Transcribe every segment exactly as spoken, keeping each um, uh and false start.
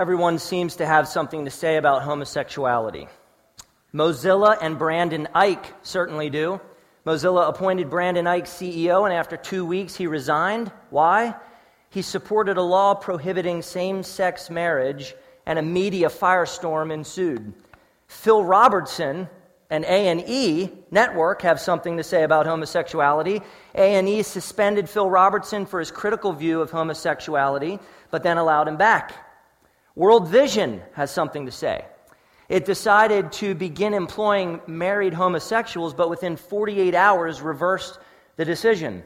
everyone seems to have something to say about homosexuality. Mozilla and Brandon Icke certainly do. Mozilla appointed Brandon Icke C E O, and after two weeks he resigned. Why? He supported a law prohibiting same-sex marriage, and a media firestorm ensued. Phil Robertson and A and E Network have something to say about homosexuality. A and E suspended Phil Robertson for his critical view of homosexuality, but then allowed him back. World Vision has something to say. It decided to begin employing married homosexuals, but within forty-eight hours reversed the decision.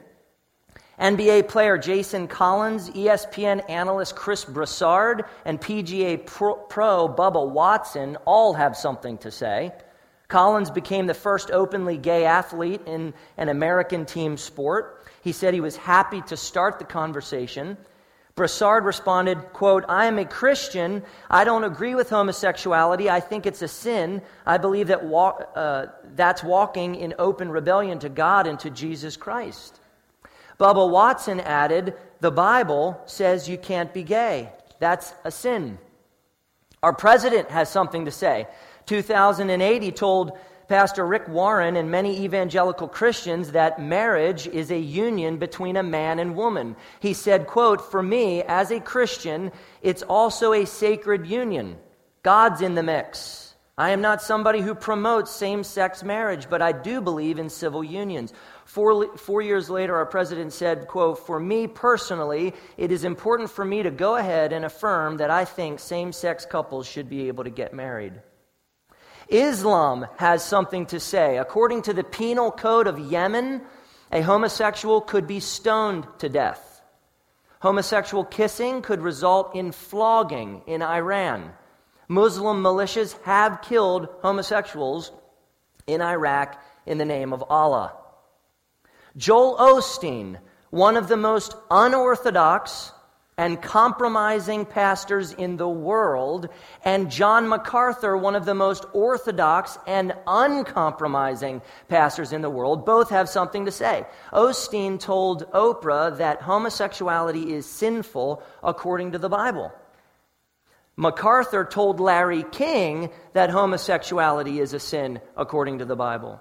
N B A player Jason Collins, E S P N analyst Chris Broussard, and P G A pro, pro Bubba Watson all have something to say. Collins became the first openly gay athlete in an American team sport. He said he was happy to start the conversation. Broussard responded, quote, "I am a Christian. I don't agree with homosexuality. I think it's a sin. I believe that walk, uh, that's walking in open rebellion to God and to Jesus Christ." Bubba Watson added, "The Bible says you can't be gay. That's a sin." Our president has something to say. two thousand eight, he told Pastor Rick Warren and many evangelical Christians that marriage is a union between a man and woman. He said, quote, "For me, as a Christian, it's also a sacred union. God's in the mix. I am not somebody who promotes same-sex marriage, but I do believe in civil unions." Four, four years later, our president said, quote, "For me personally, it is important for me to go ahead and affirm that I think same-sex couples should be able to get married." Islam has something to say. According to the penal code of Yemen, a homosexual could be stoned to death. Homosexual kissing could result in flogging in Iran. Muslim militias have killed homosexuals in Iraq in the name of Allah. Joel Osteen, one of the most unorthodox and compromising pastors in the world, and John MacArthur, one of the most orthodox and uncompromising pastors in the world, both have something to say. Osteen told Oprah that homosexuality is sinful according to the Bible. MacArthur told Larry King that homosexuality is a sin according to the Bible.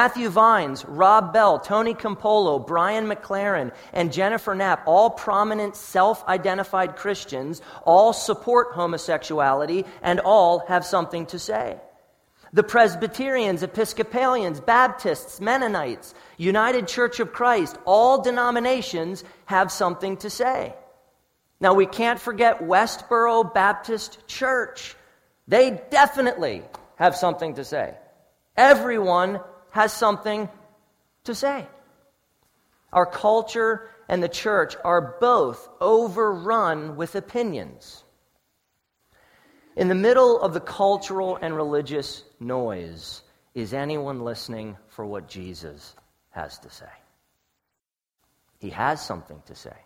Matthew Vines, Rob Bell, Tony Campolo, Brian McLaren, and Jennifer Knapp, all prominent self-identified Christians, all support homosexuality and all have something to say. The Presbyterians, Episcopalians, Baptists, Mennonites, United Church of Christ, all denominations have something to say. Now, we can't forget Westboro Baptist Church. They definitely have something to say. Everyone has something to say. Our culture and the church are both overrun with opinions. In the middle of the cultural and religious noise, is anyone listening for what Jesus has to say? He has something to say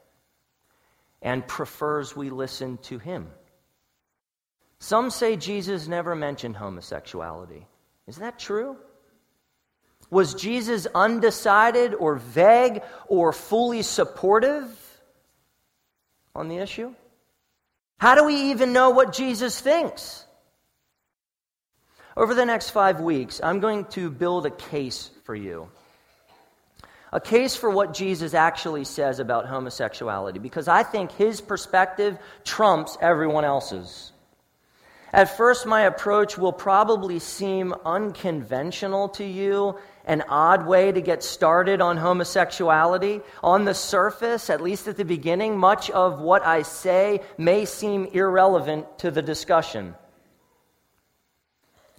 and prefers we listen to him. Some say Jesus never mentioned homosexuality. Is that true? Was Jesus undecided or vague or fully supportive on the issue? How do we even know what Jesus thinks? Over the next five weeks, I'm going to build a case for you. A case for what Jesus actually says about homosexuality, because I think his perspective trumps everyone else's. At first, my approach will probably seem unconventional to you, an odd way to get started on homosexuality. On the surface, at least at the beginning, much of what I say may seem irrelevant to the discussion.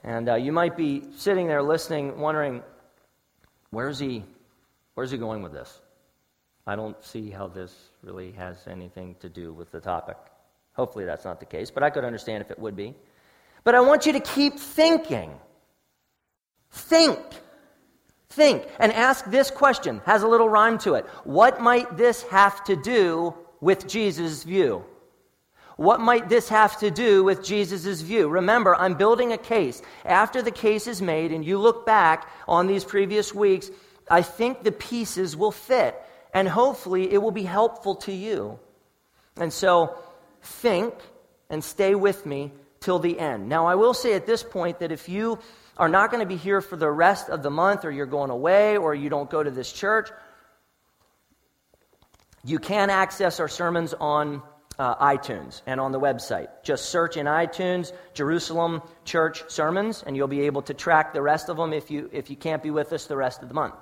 And uh, you might be sitting there listening, wondering, where's he, where's he going with this? I don't see how this really has anything to do with the topic. Hopefully that's not the case, but I could understand if it would be. But I want you to keep thinking. Think. Think. And ask this question. Has a little rhyme to it. What might this have to do with Jesus' view? What might this have to do with Jesus' view? Remember, I'm building a case. After the case is made and you look back on these previous weeks, I think the pieces will fit. And hopefully it will be helpful to you. And so, think, and stay with me till the end. Now, I will say at this point that if you are not going to be here for the rest of the month, or you're going away, or you don't go to this church, you can access our sermons on uh, iTunes and on the website. Just search in iTunes, Jerusalem Church Sermons, and you'll be able to track the rest of them if you if you can't be with us the rest of the month.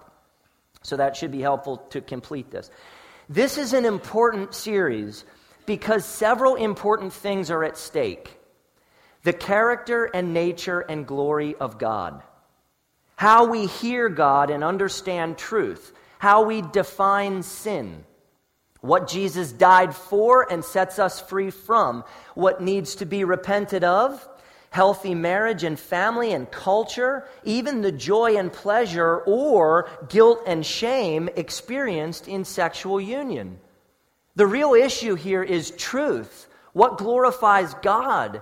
So that should be helpful to complete this. This is an important series because several important things are at stake. The character and nature and glory of God. How we hear God and understand truth. How we define sin. What Jesus died for and sets us free from. What needs to be repented of. Healthy marriage and family and culture. Even the joy and pleasure or guilt and shame experienced in sexual union. The real issue here is truth. What glorifies God?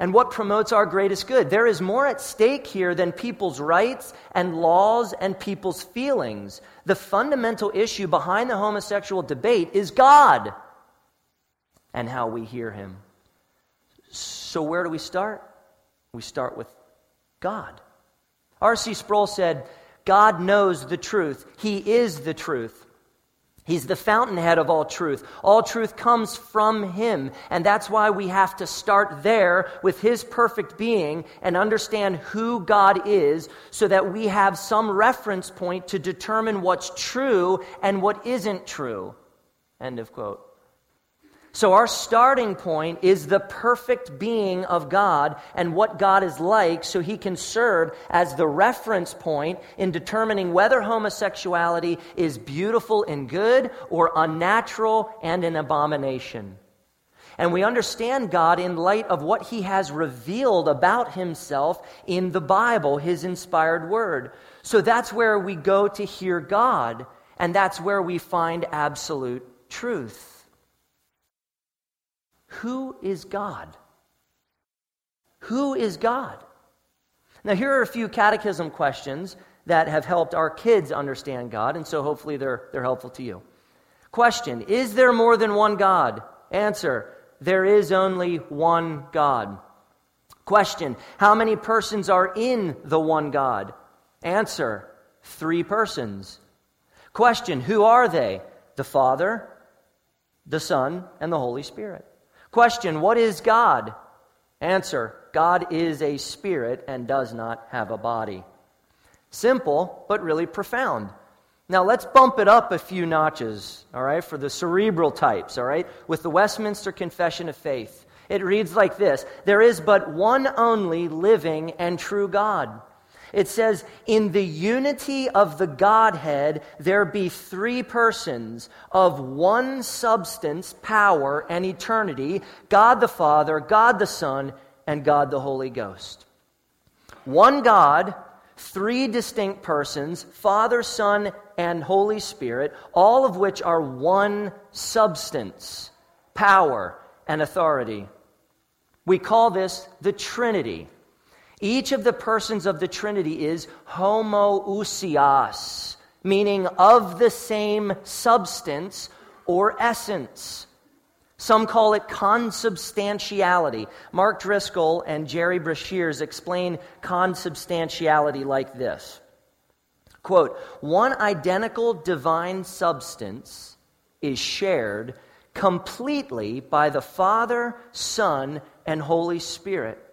And what promotes our greatest good? There is more at stake here than people's rights and laws and people's feelings. The fundamental issue behind the homosexual debate is God and how we hear Him. So where do we start? We start with God. R C Sproul said, God knows the truth. He is the truth. He's the fountainhead of all truth. All truth comes from Him. And that's why we have to start there with His perfect being and understand who God is so that we have some reference point to determine what's true and what isn't true. End of quote. So our starting point is the perfect being of God and what God is like, so He can serve as the reference point in determining whether homosexuality is beautiful and good or unnatural and an abomination. And we understand God in light of what He has revealed about Himself in the Bible, His inspired word. So that's where we go to hear God, and that's where we find absolute truth. Who is God? Who is God? Now, here are a few catechism questions that have helped our kids understand God, and so hopefully they're, they're helpful to you. Question, is there more than one God? Answer, there is only one God. Question, how many persons are in the one God? Answer, three persons. Question, who are they? The Father, the Son, and the Holy Spirit. Question, what is God? Answer, God is a spirit and does not have a body. Simple, but really profound. Now let's bump it up a few notches, all right, for the cerebral types, all right, with the Westminster Confession of Faith. It reads like this, there is but one only living and true God. It says, in the unity of the Godhead, there be three persons of one substance, power, and eternity, God the Father, God the Son, and God the Holy Ghost. One God, three distinct persons, Father, Son, and Holy Spirit, all of which are one substance, power, and authority. We call this the Trinity. Each of the persons of the Trinity is homoousios, meaning of the same substance or essence. Some call it consubstantiality. Mark Driscoll and Jerry Brashears explain consubstantiality like this. Quote, one identical divine substance is shared completely by the Father, Son, and Holy Spirit.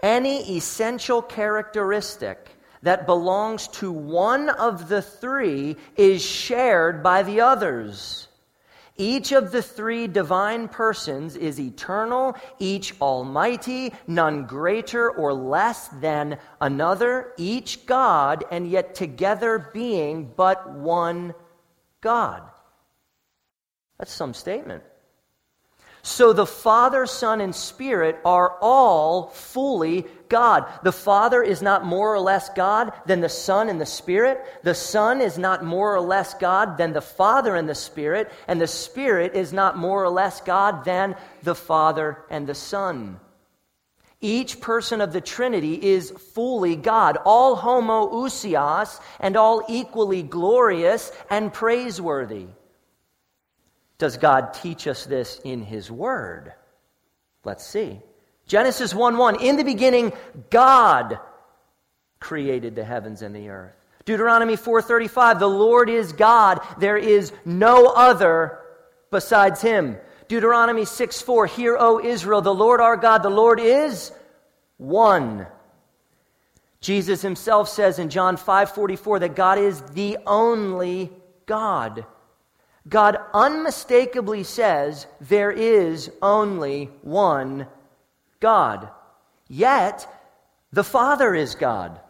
Any essential characteristic that belongs to one of the three is shared by the others. Each of the three divine persons is eternal, each almighty, none greater or less than another, each God, and yet together being but one God. That's some statement. So the Father, Son, and Spirit are all fully God. The Father is not more or less God than the Son and the Spirit. The Son is not more or less God than the Father and the Spirit. And the Spirit is not more or less God than the Father and the Son. Each person of the Trinity is fully God, all homoousios and all equally glorious and praiseworthy. Does God teach us this in His Word? Let's see. Genesis one one, in the beginning, God created the heavens and the earth. Deuteronomy four thirty-five, the Lord is God, there is no other besides him. Deuteronomy six four, hear, O Israel, the Lord our God, the Lord is one. Jesus himself says in John five forty-four that God is the only God. God unmistakably says there is only one God. Yet, the Father is God.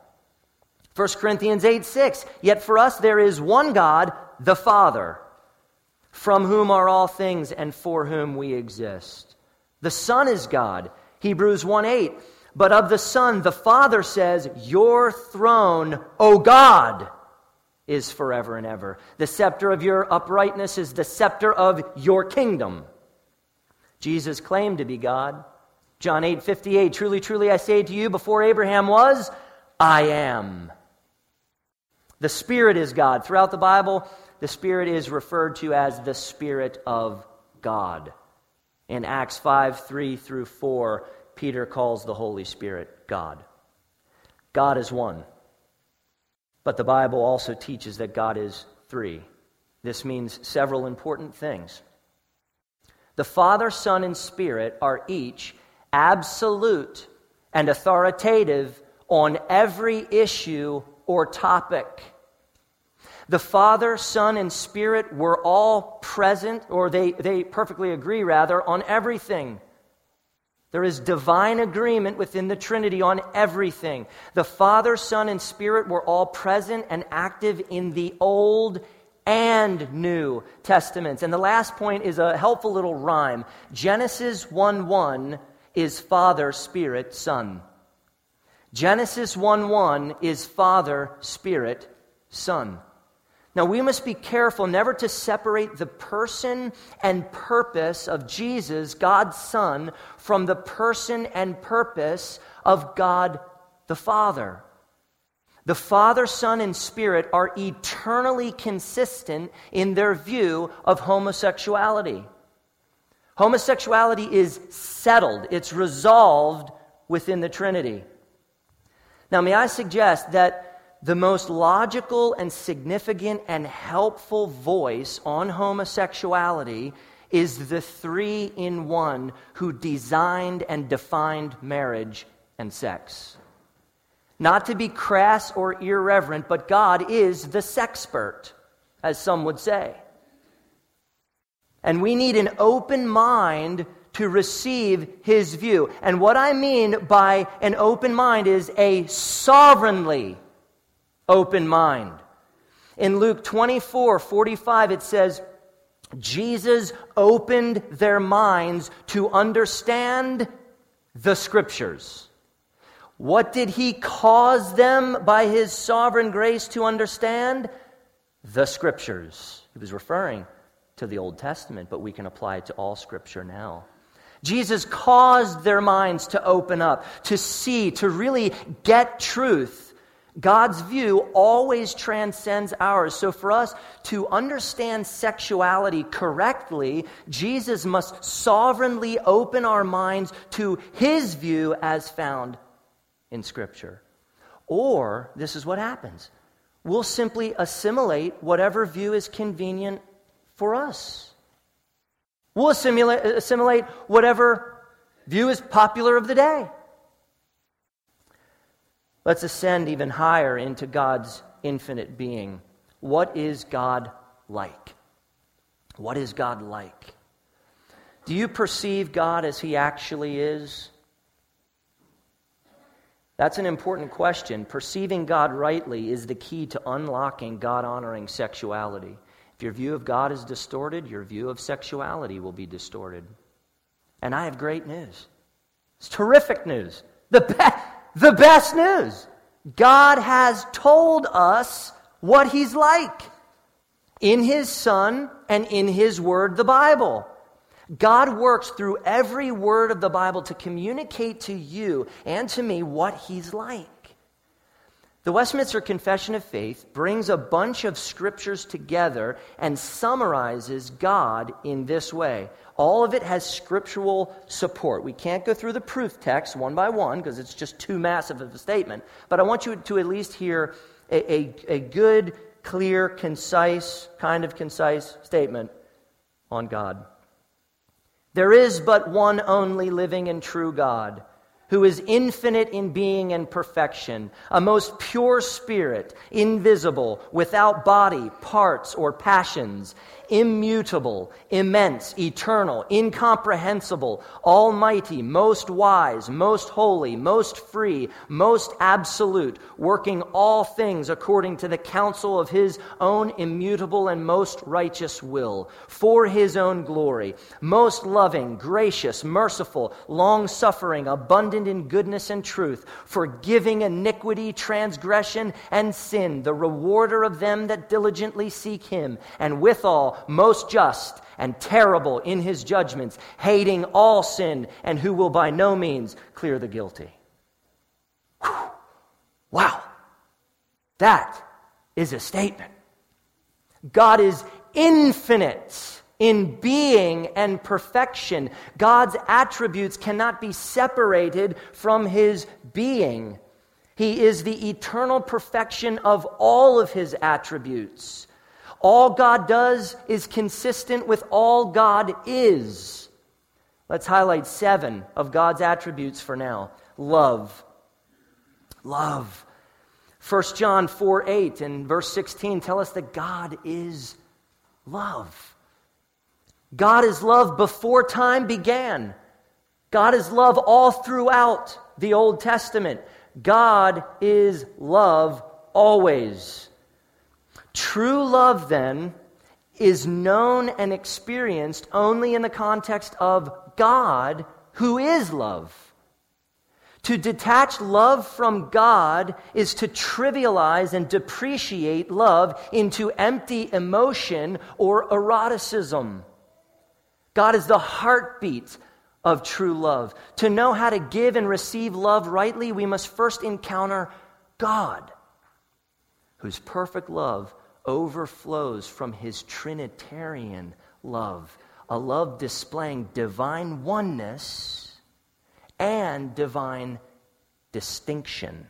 First Corinthians eight six, yet for us there is one God, the Father, from whom are all things and for whom we exist. The Son is God, Hebrews one eight. But of the Son, the Father says, your throne, O God, is forever and ever. The scepter of your uprightness is the scepter of your kingdom. Jesus claimed to be God. John eight fifty-eight, truly, truly, I say to you, before Abraham was, I am. The Spirit is God. Throughout the Bible, the Spirit is referred to as the Spirit of God. In Acts five three through four, Peter calls the Holy Spirit God. God is one. But the Bible also teaches that God is three. This means several important things. The Father, Son, and Spirit are each absolute and authoritative on every issue or topic. The Father, Son, and Spirit were all present, or they, they perfectly agree, rather, on everything. There is divine agreement within the Trinity on everything. The Father, Son, and Spirit were all present and active in the Old and New Testaments. And the last point is a helpful little rhyme. Genesis one one is Father, Spirit, Son. Genesis one one is Father, Spirit, Son. Now we must be careful never to separate the person and purpose of Jesus, God's Son, from the person and purpose of God the Father. The Father, Son, and Spirit are eternally consistent in their view of homosexuality. Homosexuality is settled, it's resolved within the Trinity. Now, may I suggest that the most logical and significant and helpful voice on homosexuality is the three-in-one who designed and defined marriage and sex. Not to be crass or irreverent, but God is the sexpert, as some would say. And we need an open mind to receive his view. And what I mean by an open mind is a sovereignly open mind. In Luke twenty-four forty-five, it says, Jesus opened their minds to understand the Scriptures. What did he cause them by his sovereign grace to understand? The Scriptures. He was referring to the Old Testament, but we can apply it to all Scripture now. Jesus caused their minds to open up, to see, to really get truth. God's view always transcends ours. So for us to understand sexuality correctly, Jesus must sovereignly open our minds to his view as found in Scripture. Or, this is what happens, we'll simply assimilate whatever view is convenient for us. We'll assimilate, assimilate whatever view is popular of the day. Let's ascend even higher into God's infinite being. What is God like? What is God like? Do you perceive God as he actually is? That's an important question. Perceiving God rightly is the key to unlocking God-honoring sexuality. If your view of God is distorted, your view of sexuality will be distorted. And I have great news. It's terrific news. The best. The best news. God has told us what he's like in his Son and in his Word, the Bible. God works through every word of the Bible to communicate to you and to me what he's like. The Westminster Confession of Faith brings a bunch of scriptures together and summarizes God in this way. All of it has scriptural support. We can't go through the proof text one by one because it's just too massive of a statement. But I want you to at least hear a, a, a good, clear, concise, kind of concise statement on God. There is but one only living and true God, who is infinite in being and perfection, a most pure spirit, invisible, without body, parts, or passions, immutable, immense, eternal, incomprehensible, almighty, most wise, most holy, most free, most absolute, working all things according to the counsel of his own immutable and most righteous will, for his own glory, most loving, gracious, merciful, long-suffering, abundant in goodness and truth, forgiving iniquity, transgression, and sin, the rewarder of them that diligently seek him, and withal most just and terrible in his judgments, hating all sin, and who will by no means clear the guilty. Whew. Wow. That is a statement. God is infinite in being and perfection. God's attributes cannot be separated from his being. He is the eternal perfection of all of his attributes. All God does is consistent with all God is. Let's highlight seven of God's attributes for now. Love. Love. First John four eight and verse sixteen tell us that God is love. God is love before time began. God is love all throughout the Old Testament. God is love always. True love, then, is known and experienced only in the context of God, who is love. To detach love from God is to trivialize and depreciate love into empty emotion or eroticism. God is the heartbeat of true love. To know how to give and receive love rightly, we must first encounter God, whose perfect love overflows from his Trinitarian love, a love displaying divine oneness and divine distinction.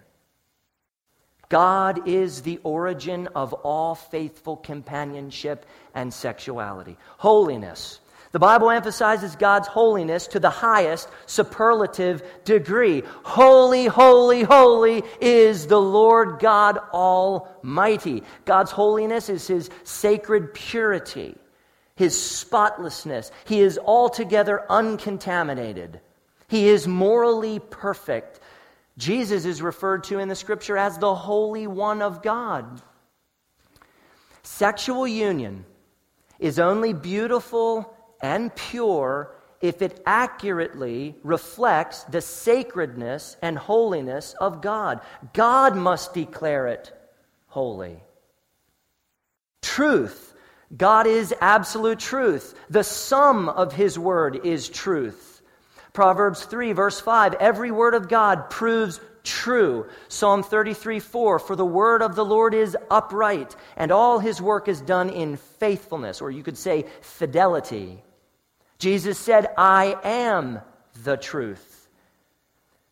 God is the origin of all faithful companionship and sexuality. Holiness. The Bible emphasizes God's holiness to the highest superlative degree. Holy, holy, holy is the Lord God Almighty. God's holiness is his sacred purity, his spotlessness. He is altogether uncontaminated. He is morally perfect. Jesus is referred to in the Scripture as the Holy One of God. Sexual union is only beautiful and pure if it accurately reflects the sacredness and holiness of God. God must declare it holy. Truth. God is absolute truth. The sum of his word is truth. Proverbs three, verse five, every word of God proves true. Psalm thirty-three, four, for the word of the Lord is upright, and all his work is done in faithfulness, or you could say fidelity. Jesus said, I am the truth.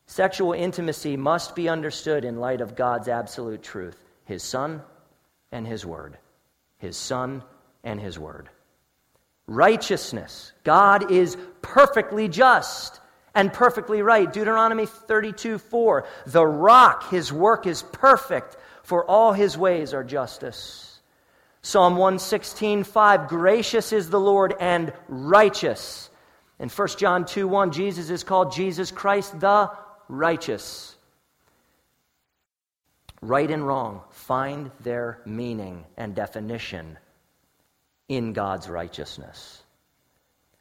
Sexual intimacy must be understood in light of God's absolute truth, his Son and his Word. His Son and his Word. Righteousness. God is perfectly just and perfectly right. Deuteronomy thirty-two, four, the rock, his work is perfect, for all his ways are justice. Psalm one sixteen, five, gracious is the Lord and righteous. In First John two, one, Jesus is called Jesus Christ the righteous. Right and wrong find their meaning and definition in God's righteousness.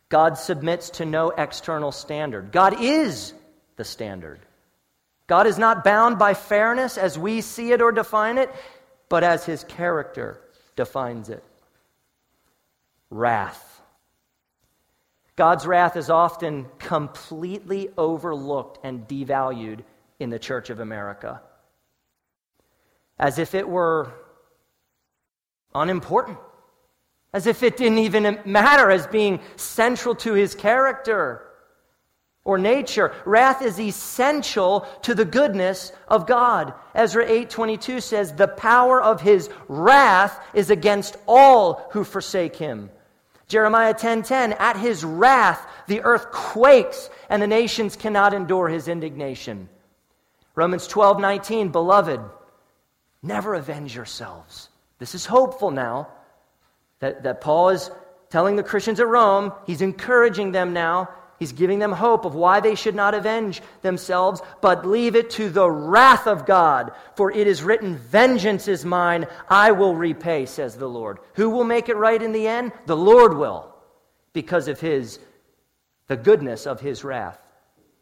God submits to no external standard. God is the standard. God is not bound by fairness as we see it or define it, but as his character defines it. Wrath. God's wrath is often completely overlooked and devalued in the Church of America. as if it were unimportant, as if it didn't even matter as being central to his character or nature. Wrath is essential to the goodness of God. Ezra eight twenty-two says, the power of his wrath is against all who forsake him. Jeremiah ten ten, at his wrath the earth quakes and the nations cannot endure his indignation. Romans twelve nineteen, beloved, never avenge yourselves. This is hopeful now. That, that Paul is telling the Christians at Rome, he's encouraging them now, he's giving them hope of why they should not avenge themselves, but leave it to the wrath of God, for it is written, vengeance is mine, I will repay, says the Lord. Who will make it right in the end? The Lord will, because of his, the goodness of his wrath.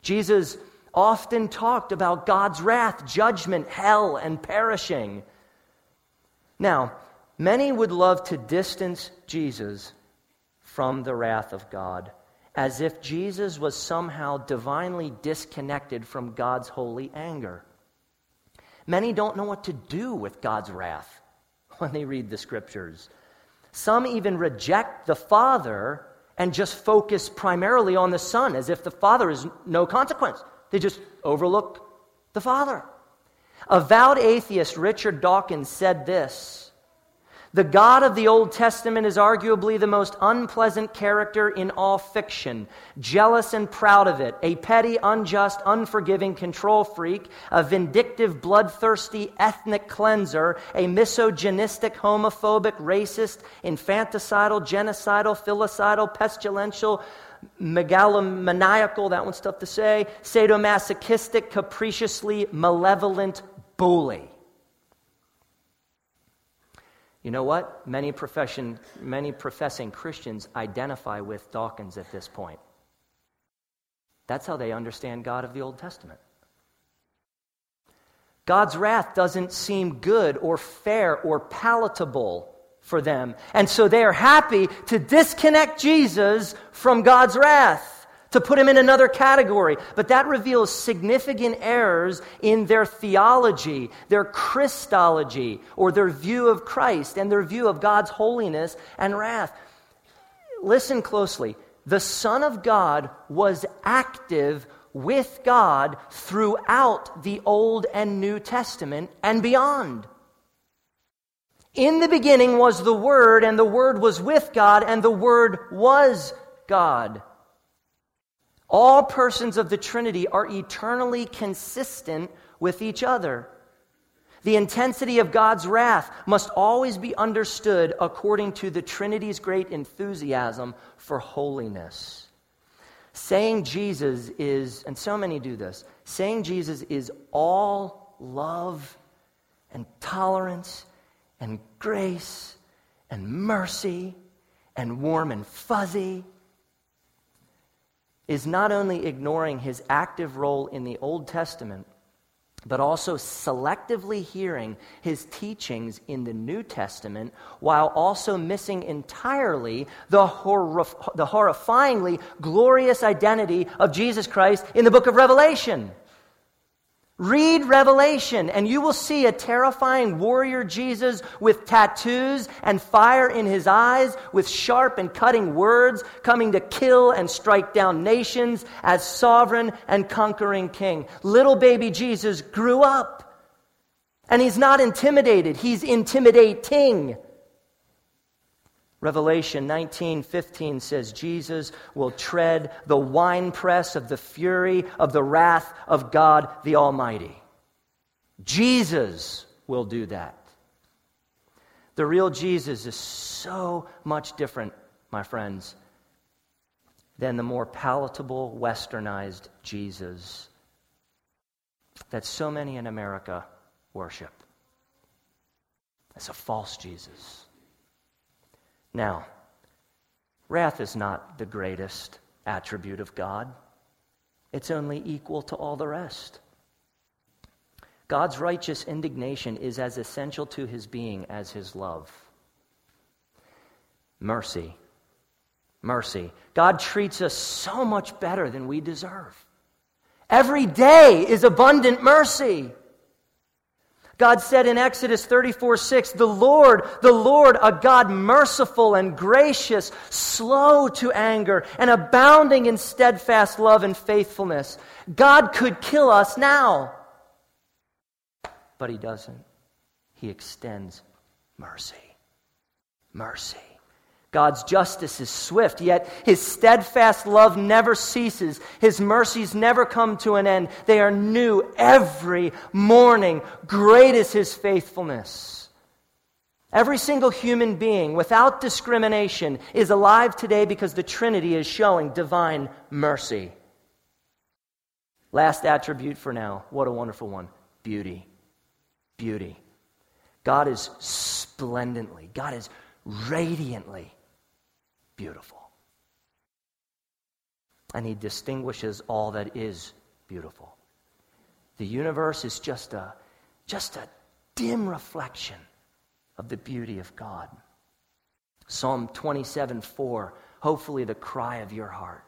Jesus often talked about God's wrath, judgment, hell, and perishing. Now, many would love to distance Jesus from the wrath of God, as if Jesus was somehow divinely disconnected from God's holy anger. Many don't know what to do with God's wrath when they read the Scriptures. Some even reject the Father and just focus primarily on the Son, as if the Father is no consequence. They just overlook the Father. Avowed atheist Richard Dawkins said this, the God of the Old Testament is arguably the most unpleasant character in all fiction, jealous and proud of it, a petty, unjust, unforgiving control freak, a vindictive, bloodthirsty ethnic cleanser, a misogynistic, homophobic, racist, infanticidal, genocidal, filicidal, pestilential, megalomaniacal, that one's tough to say, sadomasochistic, capriciously malevolent bully. You know what? Many profession, many professing Christians identify with Dawkins at this point. That's how they understand God of the Old Testament. God's wrath doesn't seem good or fair or palatable for them, and so they are happy to disconnect Jesus from God's wrath, to put him in another category. But that reveals significant errors in their theology, their Christology, or their view of Christ and their view of God's holiness and wrath. Listen closely. The Son of God was active with God throughout the Old and New Testament and beyond. In the beginning was the Word, and the Word was with God, and the Word was God. All persons of the Trinity are eternally consistent with each other. The intensity of God's wrath must always be understood according to the Trinity's great enthusiasm for holiness. Saying Jesus is, and so many do this, saying Jesus is all love and tolerance and grace and mercy and warm and fuzzy is not only ignoring his active role in the Old Testament, but also selectively hearing his teachings in the New Testament, while also missing entirely the, hor- the horrifyingly glorious identity of Jesus Christ in the book of Revelation. Read Revelation, and you will see a terrifying warrior Jesus with tattoos and fire in his eyes, with sharp and cutting words, coming to kill and strike down nations as sovereign and conquering king. Little baby Jesus grew up, and he's not intimidated. He's intimidating. Revelation nineteen fifteen says Jesus will tread the winepress of the fury of the wrath of God the Almighty. Jesus will do that. The real Jesus is so much different, my friends, than the more palatable, westernized Jesus that so many in America worship. It's a false Jesus. Now, wrath is not the greatest attribute of God. It's only equal to all the rest. God's righteous indignation is as essential to his being as his love. Mercy. Mercy. God treats us so much better than we deserve. Every day is abundant mercy. God said in Exodus thirty-four six, "The Lord, the Lord, a God merciful and gracious, slow to anger, and abounding in steadfast love and faithfulness." God could kill us now, but He doesn't. He extends mercy. Mercy. God's justice is swift, yet His steadfast love never ceases. His mercies never come to an end. They are new every morning. Great is His faithfulness. Every single human being, without discrimination, is alive today because the Trinity is showing divine mercy. Last attribute for now. What a wonderful one. Beauty. Beauty. God is splendidly, God is radiantly beautiful. And He distinguishes all that is beautiful. The universe is just a, just a dim reflection of the beauty of God. Psalm twenty-seven four, hopefully the cry of your heart.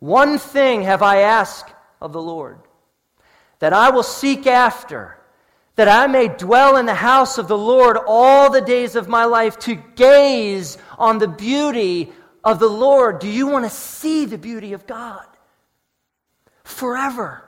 "One thing have I asked of the Lord, that I will seek after, that I may dwell in the house of the Lord all the days of my life, to gaze on the beauty of the Lord." Do you want to see the beauty of God? Forever.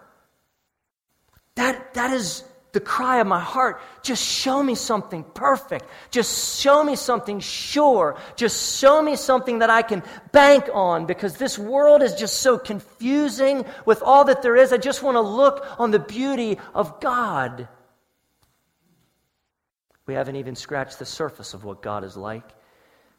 That, that is the cry of my heart. Just show me something perfect. Just show me something sure. Just show me something that I can bank on, because this world is just so confusing with all that there is. I just want to look on the beauty of God. We haven't even scratched the surface of what God is like.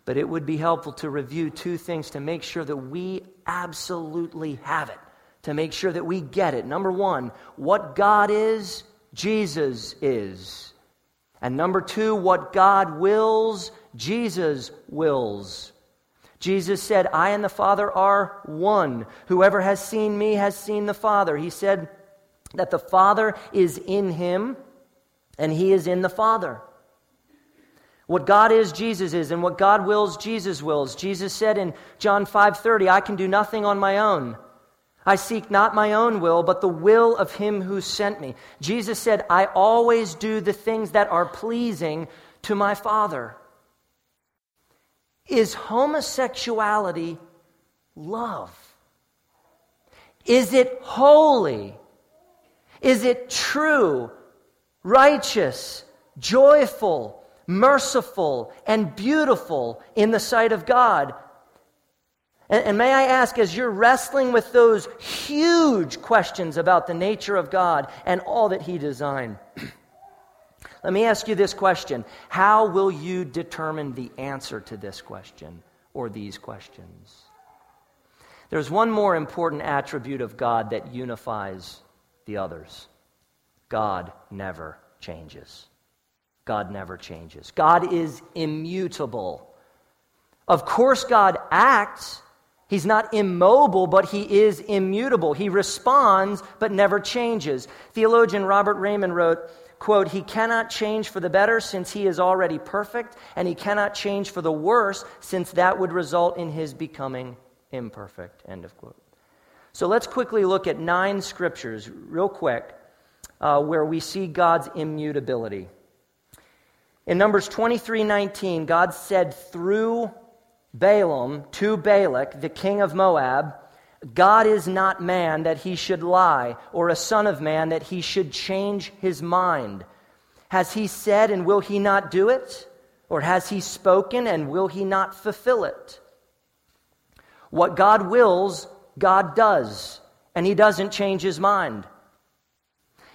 But it would be helpful to review two things to make sure that we absolutely have it, to make sure that we get it. Number one, what God is, Jesus is. And number two, what God wills, Jesus wills. Jesus said, "I and the Father are one. Whoever has seen me has seen the Father." He said that the Father is in Him, and He is in the Father. What God is, Jesus is, and what God wills, Jesus wills. Jesus said in John five thirty, "I can do nothing on my own. I seek not my own will, but the will of Him who sent me." Jesus said, "I always do the things that are pleasing to my Father." Is homosexuality love? Is it holy? Is it true, righteous, joyful, merciful, and beautiful in the sight of God? And, and may I ask, as you're wrestling with those huge questions about the nature of God and all that He designed, let me ask you this question. How will you determine the answer to this question or these questions? There's one more important attribute of God that unifies the others. God never changes. God never changes. God is immutable. Of course, God acts. He's not immobile, but He is immutable. He responds, but never changes. Theologian Robert Raymond wrote, quote, "He cannot change for the better since He is already perfect, and He cannot change for the worse since that would result in His becoming imperfect," end of quote. So let's quickly look at nine scriptures, real quick, Uh, where we see God's immutability. In Numbers twenty-three nineteen, God said through Balaam to Balak, the king of Moab, "God is not man that He should lie, or a son of man that He should change His mind. Has He said, and will He not do it? Or has He spoken, and will He not fulfill it?" What God wills, God does, and He doesn't change His mind.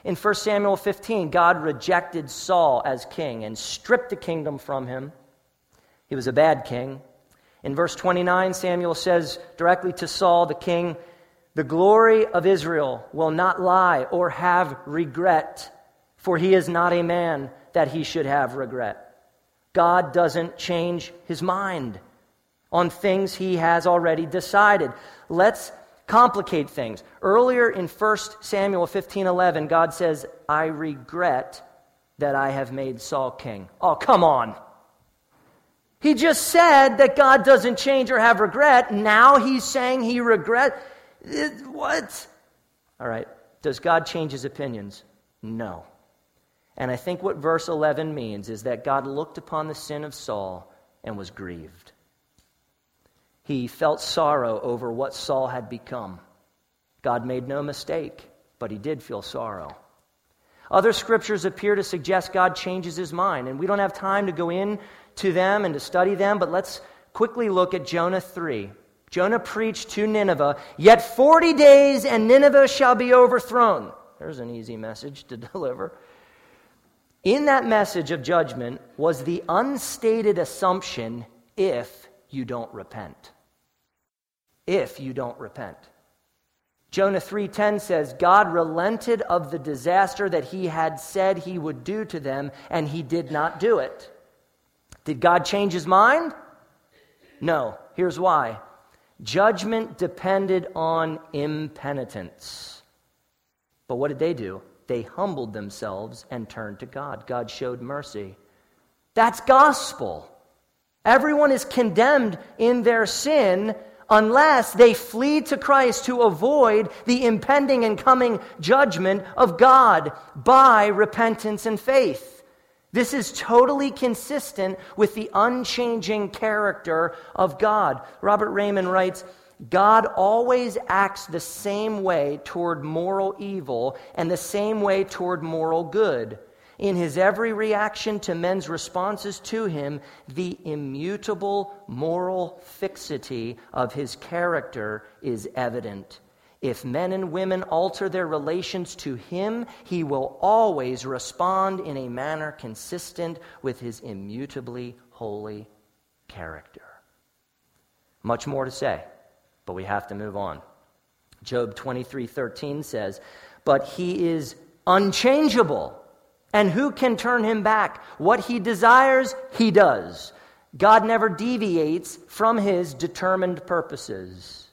In First Samuel fifteen, God rejected Saul as king and stripped the kingdom from him. He was a bad king. In verse twenty-nine, Samuel says directly to Saul, the king, "The glory of Israel will not lie or have regret, for he is not a man that he should have regret." God doesn't change His mind on things He has already decided. Let's complicate things. Earlier in First Samuel fifteen eleven, God says, "I regret that I have made Saul king." Oh, come on. He just said that God doesn't change or have regret. Now he's saying he regret. What? All right. Does God change His opinions? No. And I think what verse eleven means is that God looked upon the sin of Saul and was grieved. He felt sorrow over what Saul had become. God made no mistake, but he did feel sorrow. Other scriptures appear to suggest God changes his mind, and we don't have time to go in to them and to study them, but let's quickly look at Jonah three. Jonah preached to Nineveh, yet forty days and Nineveh shall be overthrown. There's an easy message to deliver. In that message of judgment was the unstated assumption, if you don't repent. If you don't repent. Jonah three ten says, God relented of the disaster that he had said he would do to them, and he did not do it. Did God change his mind? No. Here's why. Judgment depended on impenitence. But what did they do? They humbled themselves and turned to God. God showed mercy. That's gospel. Everyone is condemned in their sin unless they flee to Christ to avoid the impending and coming judgment of God by repentance and faith. This is totally consistent with the unchanging character of God. Robert Raymond writes, God always acts the same way toward moral evil and the same way toward moral good. In his every reaction to men's responses to him, the immutable moral fixity of his character is evident. If men and women alter their relations to him, he will always respond in a manner consistent with his immutably holy character. Much more to say, but we have to move on. Job twenty-three thirteen says, but he is unchangeable. And who can turn him back? What he desires, he does. God never deviates from his determined purposes.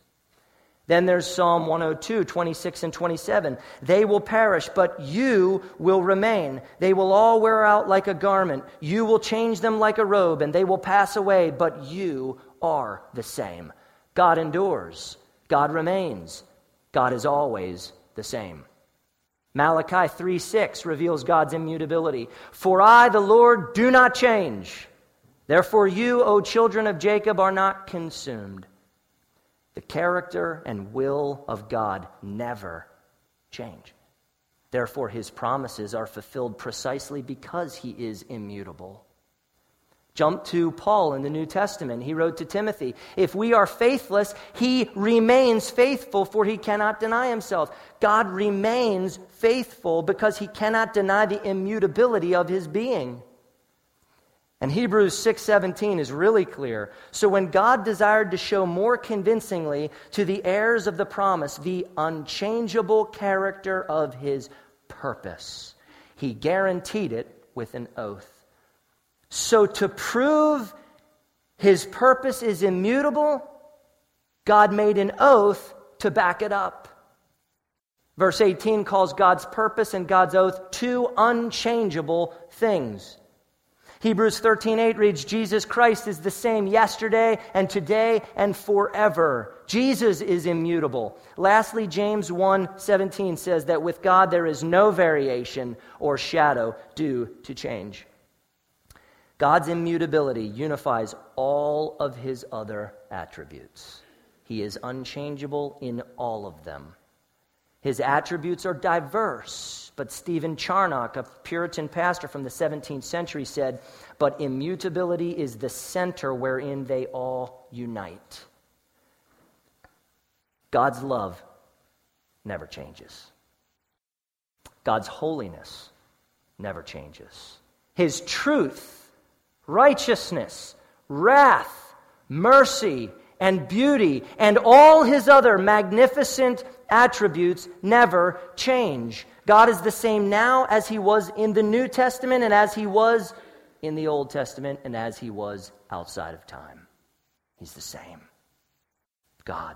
Then there's Psalm one oh two, twenty-six and twenty-seven. They will perish, but you will remain. They will all wear out like a garment. You will change them like a robe, and they will pass away, but you are the same. God endures. God remains. God is always the same. Malachi three six reveals God's immutability. For I, the Lord, do not change. Therefore you, O children of Jacob, are not consumed. The character and will of God never change. Therefore his promises are fulfilled precisely because he is immutable. Jump to Paul in the New Testament. He wrote to Timothy, if we are faithless, he remains faithful, for he cannot deny himself. God remains faithful because he cannot deny the immutability of his being. And Hebrews six seventeen is really clear. So when God desired to show more convincingly to the heirs of the promise the unchangeable character of his purpose, he guaranteed it with an oath. So to prove his purpose is immutable, God made an oath to back it up. Verse eighteen calls God's purpose and God's oath two unchangeable things. Hebrews thirteen eight reads, Jesus Christ is the same yesterday and today and forever. Jesus is immutable. Lastly, James one seventeen says that with God there is no variation or shadow due to change. God's immutability unifies all of his other attributes. He is unchangeable in all of them. His attributes are diverse, but Stephen Charnock, a Puritan pastor from the seventeenth century, said, but immutability is the center wherein they all unite. God's love never changes. God's holiness never changes. His truth, righteousness, wrath, mercy, and beauty, and all his other magnificent attributes never change. God is the same now as he was in the New Testament and as he was in the Old Testament and as he was outside of time. He's the same. God.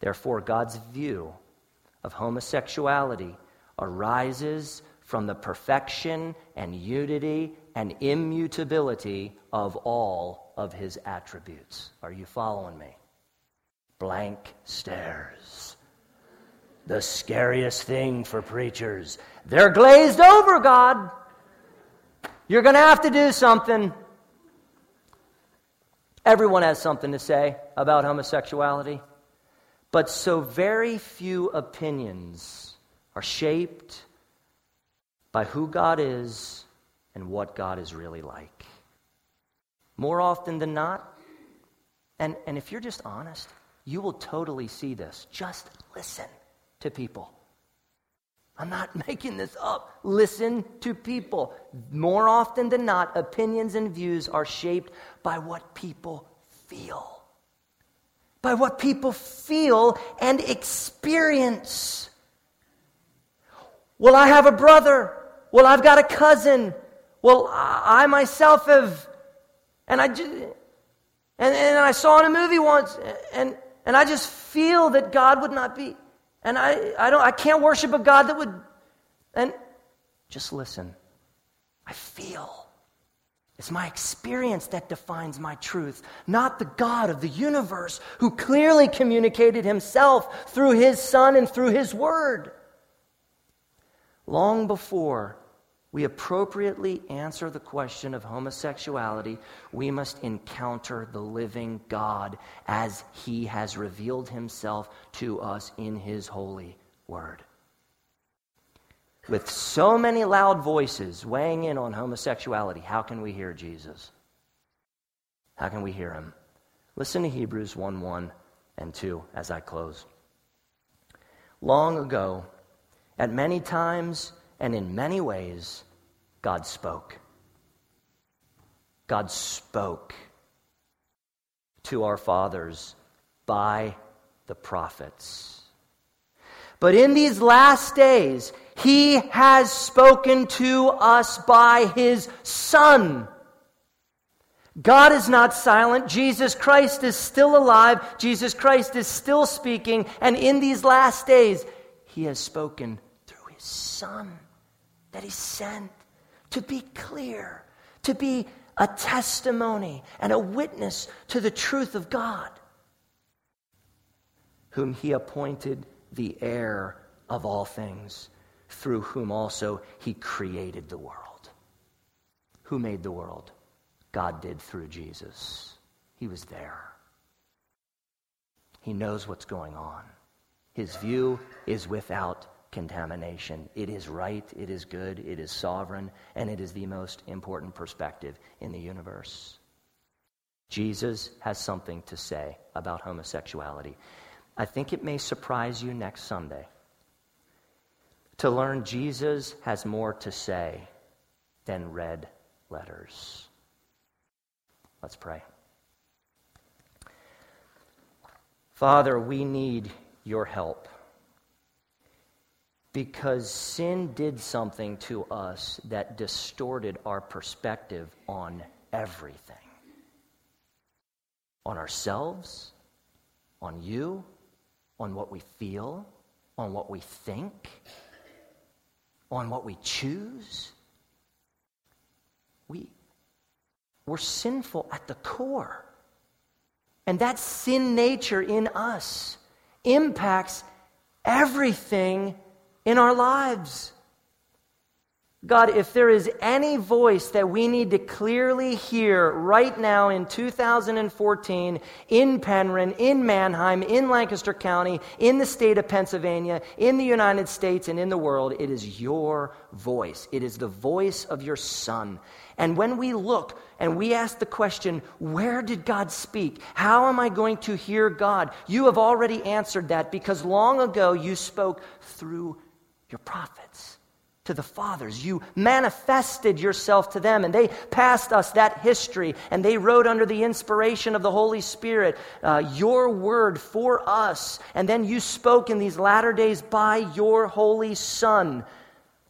Therefore, God's view of homosexuality arises from the perfection and unity and immutability of all of his attributes. Are you following me? Blank stares. The scariest thing for preachers. They're glazed over, God. You're going to have to do something. Everyone has something to say about homosexuality. But so very few opinions are shaped by who God is and what God is really like. More often than not, and, and if you're just honest, you will totally see this. Just listen to people. I'm not making this up. Listen to people. More often than not, opinions and views are shaped by what people feel. By what people feel and experience. Well, I have a brother. Well, I've got a cousin. Well, I myself have, and I just, and, and I saw in a movie once, and and I just feel that God would not be. And I, I don't I can't worship a God that would, and just listen. I feel. It's my experience that defines my truth, not the God of the universe who clearly communicated himself through his Son and through his word. Long before we appropriately answer the question of homosexuality, we must encounter the living God as he has revealed himself to us in his holy word. With so many loud voices weighing in on homosexuality, how can we hear Jesus? How can we hear him? Listen to Hebrews one one and two as I close. Long ago, at many times and in many ways, God spoke. God spoke to our fathers by the prophets. But in these last days, he has spoken to us by his Son. God is not silent. Jesus Christ is still alive. Jesus Christ is still speaking. And in these last days, he has spoken through his Son that he sent to be clear, to be a testimony and a witness to the truth of God, whom he appointed the heir of all things, through whom also he created the world. Who made the world? God did through Jesus. He was there. He knows what's going on. His view is without contamination. It is right, it is good, it is sovereign, and it is the most important perspective in the universe. Jesus has something to say about homosexuality. I think it may surprise you next Sunday to learn Jesus has more to say than red letters. Let's pray. Father, we need your help, because sin did something to us that distorted our perspective on everything, on ourselves, on you, on what we feel, on what we think, on what we choose. We, we're sinful at the core, and that sin nature in us impacts everything in our lives. God, if there is any voice that we need to clearly hear right now in two thousand fourteen, in Penryn, in Manheim, in Lancaster County, in the state of Pennsylvania, in the United States, and in the world, it is your voice. It is the voice of your Son. And when we look and we ask the question, where did God speak? How am I going to hear God? You have already answered that, because long ago you spoke through your prophets to the fathers. You manifested yourself to them, and they passed us that history, and they wrote under the inspiration of the Holy Spirit uh, your word for us, and then you spoke in these latter days by your Holy Son.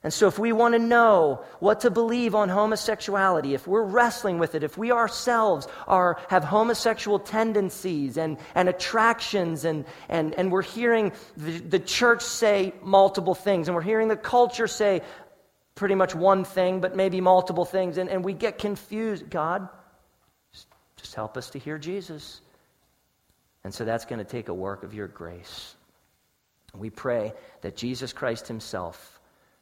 And so if we want to know what to believe on homosexuality, if we're wrestling with it, if we ourselves are have homosexual tendencies and, and attractions, and, and, and we're hearing the, the church say multiple things, and we're hearing the culture say pretty much one thing, but maybe multiple things, and, and we get confused. God, just help us to hear Jesus. And so that's going to take a work of your grace. We pray that Jesus Christ himself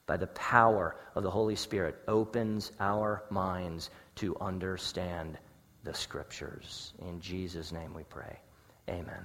by the power of the Holy Spirit, opens our minds to understand the Scriptures. In Jesus' name we pray. Amen.